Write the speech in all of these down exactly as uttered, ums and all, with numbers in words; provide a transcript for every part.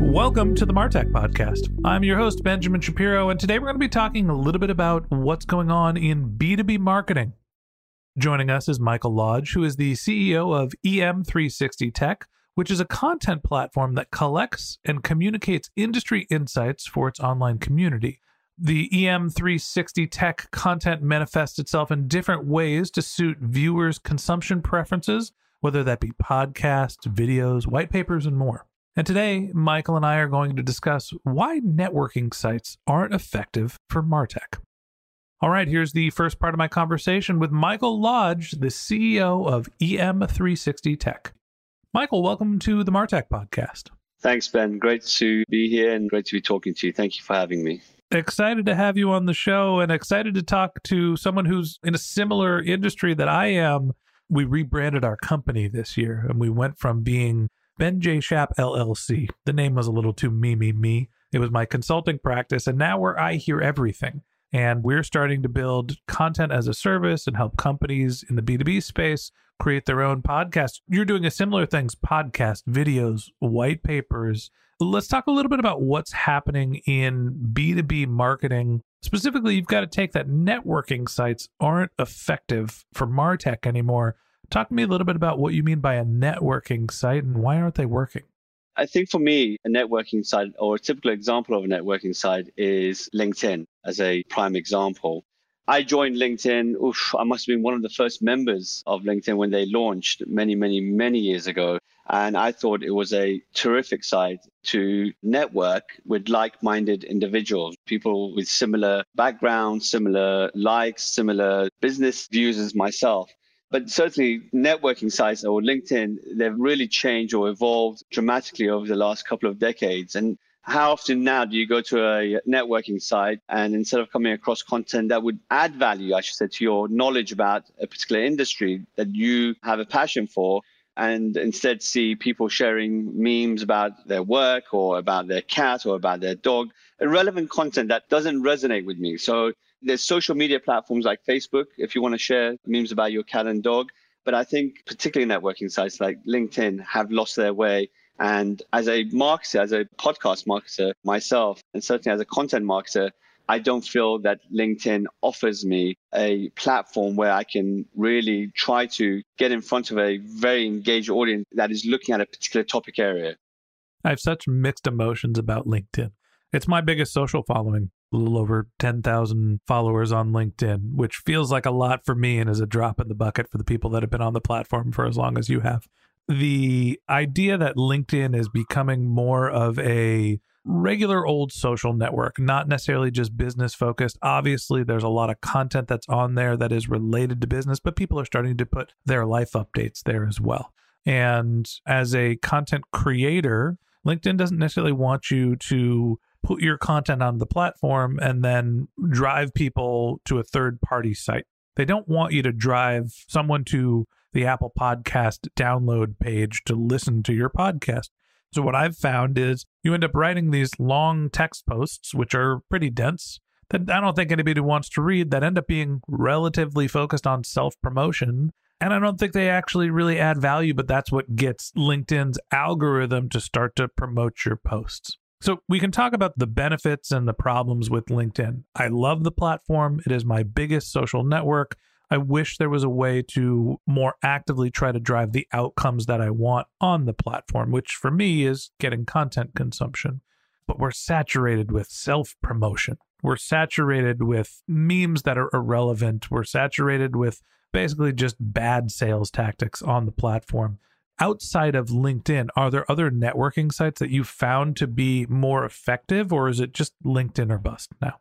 Welcome to the MarTech Podcast. I'm your host, Benjamin Shapiro, and today we're going to be talking a little bit about what's going on in B two B marketing. Joining us is Michael Lodge, who is the C E O of E M three sixty Tech, which is a content platform that collects and communicates industry insights for its online community. The E M three sixty Tech content manifests itself in different ways to suit viewers' consumption preferences, whether that be podcasts, videos, white papers, and more. And today, Michael and I are going to discuss why networking sites aren't effective for MarTech. All right, here's the first part of my conversation with Michael Lodge, the C E O of E M three sixty Tech. Michael, welcome to the MarTech Podcast. Thanks, Ben. Great to be here and great to be talking to you. Thank you for having me. Excited to have you on the show and excited to talk to someone who's in a similar industry that I am. We rebranded our company this year and we went from being Ben J. Shap L L C. The name was a little too me, me, me. It was my consulting practice, and now we're I Hear Everything. And we're starting to build content as a service and help companies in the B two B space create their own podcasts. You're doing a similar things, podcasts, videos, white papers. Let's talk a little bit about what's happening in B two B marketing. Specifically, you've got to take that networking sites aren't effective for MarTech anymore. Talk to me a little bit about what you mean by a networking site and why aren't they working? I think for me, a networking site or a typical example of a networking site is LinkedIn as a prime example. I joined LinkedIn. Oof, I must have been one of the first members of LinkedIn when they launched many, many, many years ago. And I thought it was a terrific site to network with like-minded individuals, people with similar backgrounds, similar likes, similar business views as myself. But certainly networking sites or LinkedIn, they've really changed or evolved dramatically over the last couple of decades. And how often now do you go to a networking site and instead of coming across content that would add value, I should say, to your knowledge about a particular industry that you have a passion for, and instead see people sharing memes about their work or about their cat or about their dog, irrelevant content that doesn't resonate with me. So there's social media platforms like Facebook, if you want to share memes about your cat and dog. But I think particularly networking sites like LinkedIn have lost their way. And as a marketer, as a podcast marketer myself, and certainly as a content marketer, I don't feel that LinkedIn offers me a platform where I can really try to get in front of a very engaged audience that is looking at a particular topic area. I have such mixed emotions about LinkedIn. It's my biggest social following, a little over ten thousand followers on LinkedIn, which feels like a lot for me and is a drop in the bucket for the people that have been on the platform for as long as you have. The idea that LinkedIn is becoming more of a regular old social network, not necessarily just business focused. Obviously, there's a lot of content that's on there that is related to business, but people are starting to put their life updates there as well. And as a content creator, LinkedIn doesn't necessarily want you to put your content on the platform and then drive people to a third-party site. They don't want you to drive someone to the Apple Podcast download page to listen to your podcast. So what I've found is you end up writing these long text posts, which are pretty dense. that I don't think anybody wants to read, that end up being relatively focused on self-promotion. And I don't think they actually really add value, but that's what gets LinkedIn's algorithm to start to promote your posts. So we can talk about the benefits and the problems with LinkedIn. I love the platform. It is my biggest social network. I wish there was a way to more actively try to drive the outcomes that I want on the platform, which for me is getting content consumption. But we're saturated with self-promotion. We're saturated with memes that are irrelevant. We're saturated with basically just bad sales tactics on the platform. Outside of LinkedIn, are there other networking sites that you found to be more effective, or is it just LinkedIn or bust now?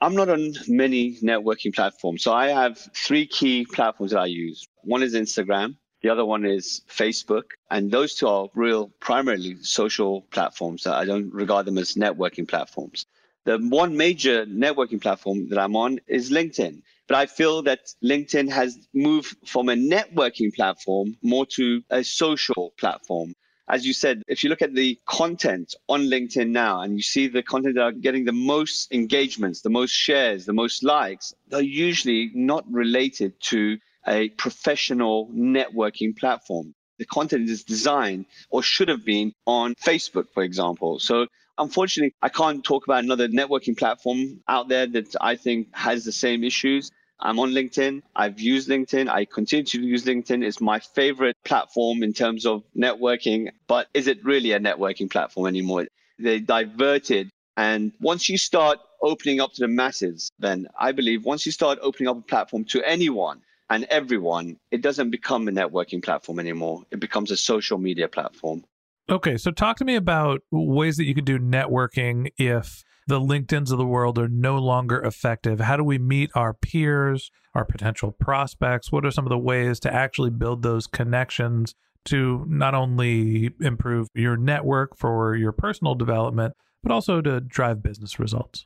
I'm not on many networking platforms. So I have three key platforms that I use. One is Instagram. The other one is Facebook. And those two are real primarily social platforms. I don't regard them as networking platforms. The one major networking platform that I'm on is LinkedIn. But I feel that LinkedIn has moved from a networking platform more to a social platform. As you said, if you look at the content on LinkedIn now and you see the content that are getting the most engagements, the most shares, the most likes, they're usually not related to a professional networking platform. The content is designed or should have been on Facebook, for example. So unfortunately, I can't talk about another networking platform out there that I think has the same issues. I'm on LinkedIn. I've used LinkedIn. I continue to use LinkedIn. It's my favorite platform in terms of networking. But is it really a networking platform anymore? They diverted. And once you start opening up to the masses, then I believe once you start opening up a platform to anyone and everyone, it doesn't become a networking platform anymore. It becomes a social media platform. Okay. So talk to me about ways that you can do networking if the LinkedIns of the world are no longer effective. How do we meet our peers, our potential prospects? What are some of the ways to actually build those connections to not only improve your network for your personal development, but also to drive business results?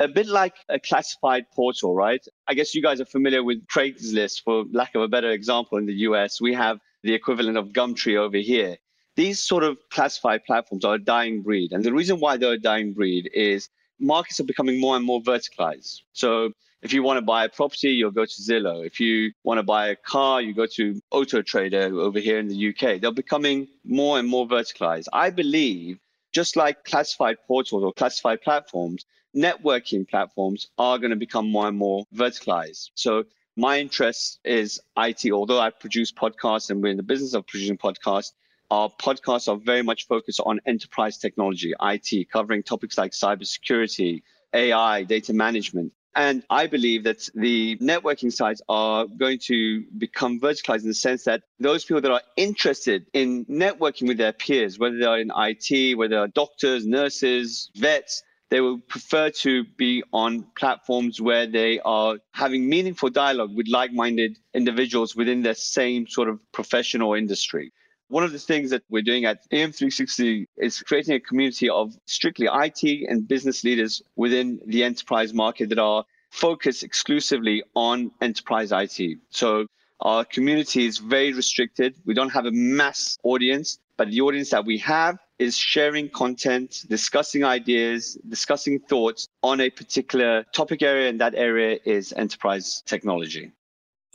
A bit like a classified portal, right? I guess you guys are familiar with Craigslist, for lack of a better example, in the U S. We have the equivalent of Gumtree over here. These sort of classified platforms are a dying breed. And the reason why they're a dying breed is markets are becoming more and more verticalized. So if you want to buy a property, you'll go to Zillow. If you want to buy a car, you go to AutoTrader over here in the U K. They're becoming more and more verticalized. I believe, just like classified portals or classified platforms, networking platforms are going to become more and more verticalized. So my interest is I T. Although I produce podcasts and we're in the business of producing podcasts, our podcasts are very much focused on enterprise technology, I T, covering topics like cybersecurity, A I, data management. And I believe that the networking sites are going to become verticalized in the sense that those people that are interested in networking with their peers, whether they are in I T, whether they are doctors, nurses, vets, they will prefer to be on platforms where they are having meaningful dialogue with like-minded individuals within their same sort of professional industry. One of the things that we're doing at E M three sixty is creating a community of strictly I T and business leaders within the enterprise market that are focused exclusively on enterprise I T. So our community is very restricted. We don't have a mass audience, but the audience that we have is sharing content, discussing ideas, discussing thoughts on a particular topic area, and that area is enterprise technology.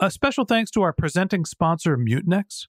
A special thanks to our presenting sponsor, Mutinex.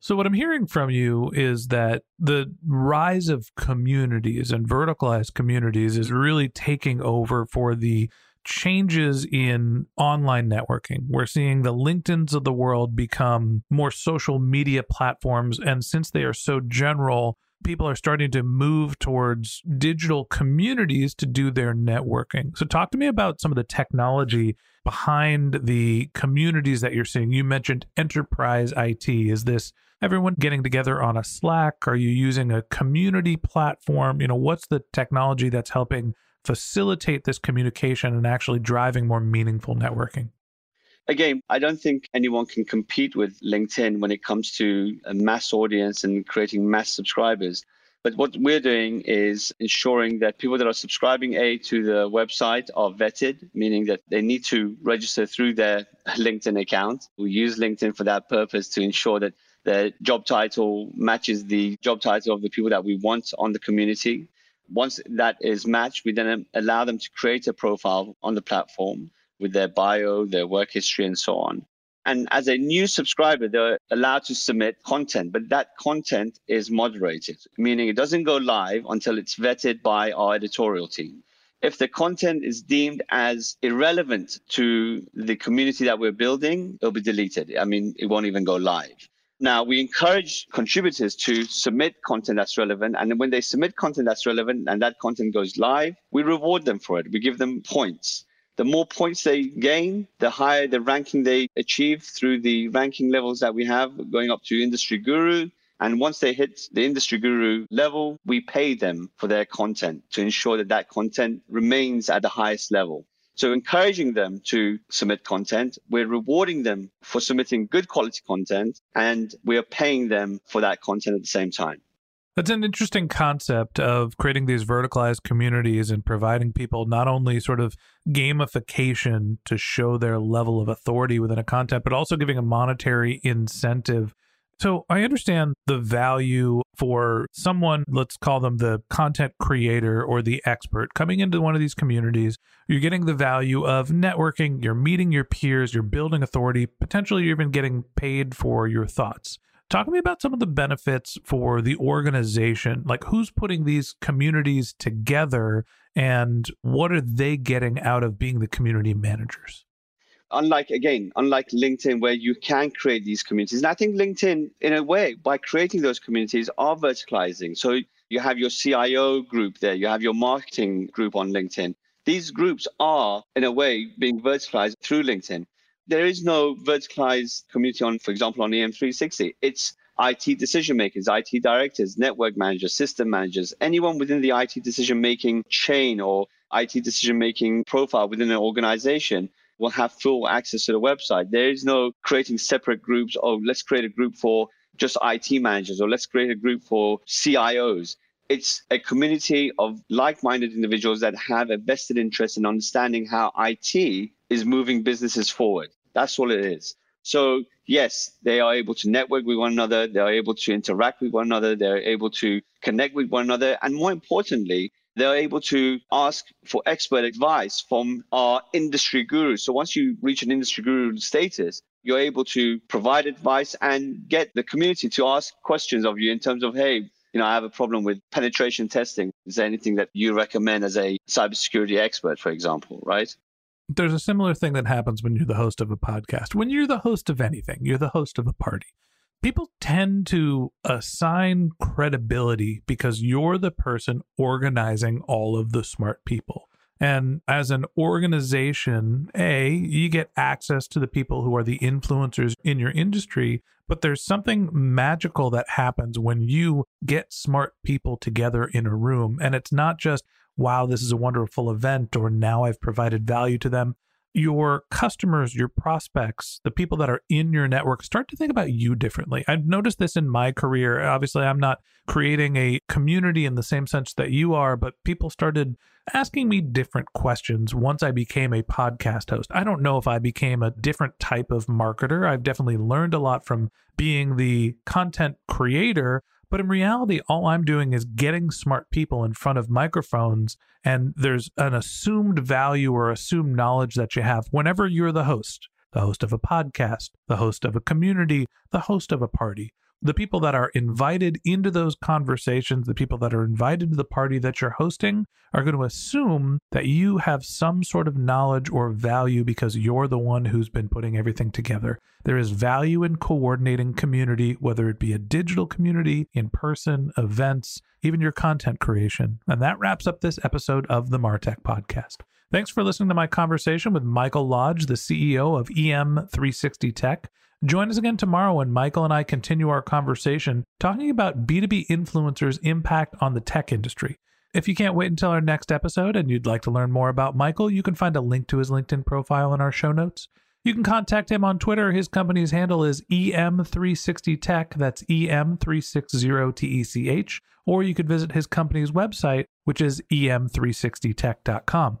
So what I'm hearing from you is that the rise of communities and verticalized communities is really taking over for the changes in online networking. We're seeing the LinkedIns of the world become more social media platforms. And since they are so general, people are starting to move towards digital communities to do their networking. So talk to me about some of the technology behind the communities that you're seeing. You mentioned enterprise I T. Is this everyone getting together on a Slack? Are you using a community platform? You know, what's the technology that's helping facilitate this communication and actually driving more meaningful networking? Again, I don't think anyone can compete with LinkedIn when it comes to a mass audience and creating mass subscribers. But what we're doing is ensuring that people that are subscribing A to the website are vetted, meaning that they need to register through their LinkedIn account. We use LinkedIn for that purpose to ensure that their job title matches the job title of the people that we want on the community. Once that is matched, we then allow them to create a profile on the platform with their bio, their work history, and so on. And as a new subscriber, they're allowed to submit content, but that content is moderated, meaning it doesn't go live until it's vetted by our editorial team. If the content is deemed as irrelevant to the community that we're building, it'll be deleted. I mean, it won't even go live. Now, we encourage contributors to submit content that's relevant. And when they submit content that's relevant and that content goes live, we reward them for it. We give them points. The more points they gain, the higher the ranking they achieve through the ranking levels that we have, going up to Industry Guru. And once they hit the Industry Guru level, we pay them for their content to ensure that that content remains at the highest level. So encouraging them to submit content, we're rewarding them for submitting good quality content, and we are paying them for that content at the same time. That's an interesting concept of creating these verticalized communities and providing people not only sort of gamification to show their level of authority within a content, but also giving a monetary incentive. So I understand the value for someone, let's call them the content creator or the expert, coming into one of these communities. You're getting the value of networking, you're meeting your peers, you're building authority, potentially you're even getting paid for your thoughts. Talk to me about some of the benefits for the organization, like who's putting these communities together and what are they getting out of being the community managers? Unlike, again, unlike LinkedIn, where you can create these communities. And I think LinkedIn, in a way, by creating those communities, are verticalizing. So you have your C I O group there, you have your marketing group on LinkedIn. These groups are, in a way, being verticalized through LinkedIn. There is no verticalized community on, for example, on E M three sixty. It's I T decision makers, I T directors, network managers, system managers, anyone within the I T decision-making chain or I T decision-making profile within an organization will have full access to the website. There is no creating separate groups. Oh, let's create a group for just I T managers, or let's create a group for C I Os. It's a community of like-minded individuals that have a vested interest in understanding how I T is moving businesses forward. That's all it is. So yes, they are able to network with one another. They are able to interact with one another. They're able to connect with one another. And more importantly, they're able to ask for expert advice from our industry gurus. So once you reach an industry guru status, you're able to provide advice and get the community to ask questions of you in terms of, hey, you know, I have a problem with penetration testing. Is there anything that you recommend as a cybersecurity expert, for example, right? There's a similar thing that happens when you're the host of a podcast. When you're the host of anything, you're the host of a party. People tend to assign credibility because you're the person organizing all of the smart people. And as an organization, A, you get access to the people who are the influencers in your industry, but there's something magical that happens when you get smart people together in a room. And it's not just, wow, this is a wonderful event, or now I've provided value to them. Your customers, your prospects, the people that are in your network start to think about you differently. I've noticed this in my career. Obviously, I'm not creating a community in the same sense that you are, but people started asking me different questions once I became a podcast host. I don't know if I became a different type of marketer. I've definitely learned a lot from being the content creator. But in reality, all I'm doing is getting smart people in front of microphones, and there's an assumed value or assumed knowledge that you have whenever you're the host, the host of a podcast, the host of a community, the host of a party. The people that are invited into those conversations, the people that are invited to the party that you're hosting are going to assume that you have some sort of knowledge or value because you're the one who's been putting everything together. There is value in coordinating community, whether it be a digital community, in-person, events, even your content creation. And that wraps up this episode of the MarTech Podcast. Thanks for listening to my conversation with Michael Lodge, the C E O of E M three sixty Tech. Join us again tomorrow when Michael and I continue our conversation talking about B two B influencers' impact on the tech industry. If you can't wait until our next episode and you'd like to learn more about Michael, you can find a link to his LinkedIn profile in our show notes. You can contact him on Twitter. His company's handle is E M three sixty Tech, that's E M three sixty T E C H, or you could visit his company's website, which is E M three sixty tech dot com.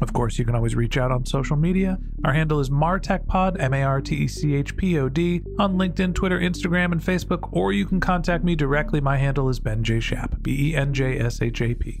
Of course, you can always reach out on social media. Our handle is MarTechPod, M A R T E C H P O D, on LinkedIn, Twitter, Instagram, and Facebook, or you can contact me directly. My handle is Ben J. Shap, B E N J S H A P.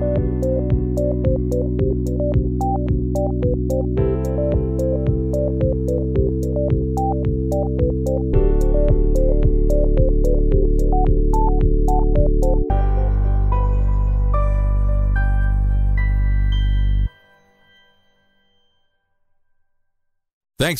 Thanks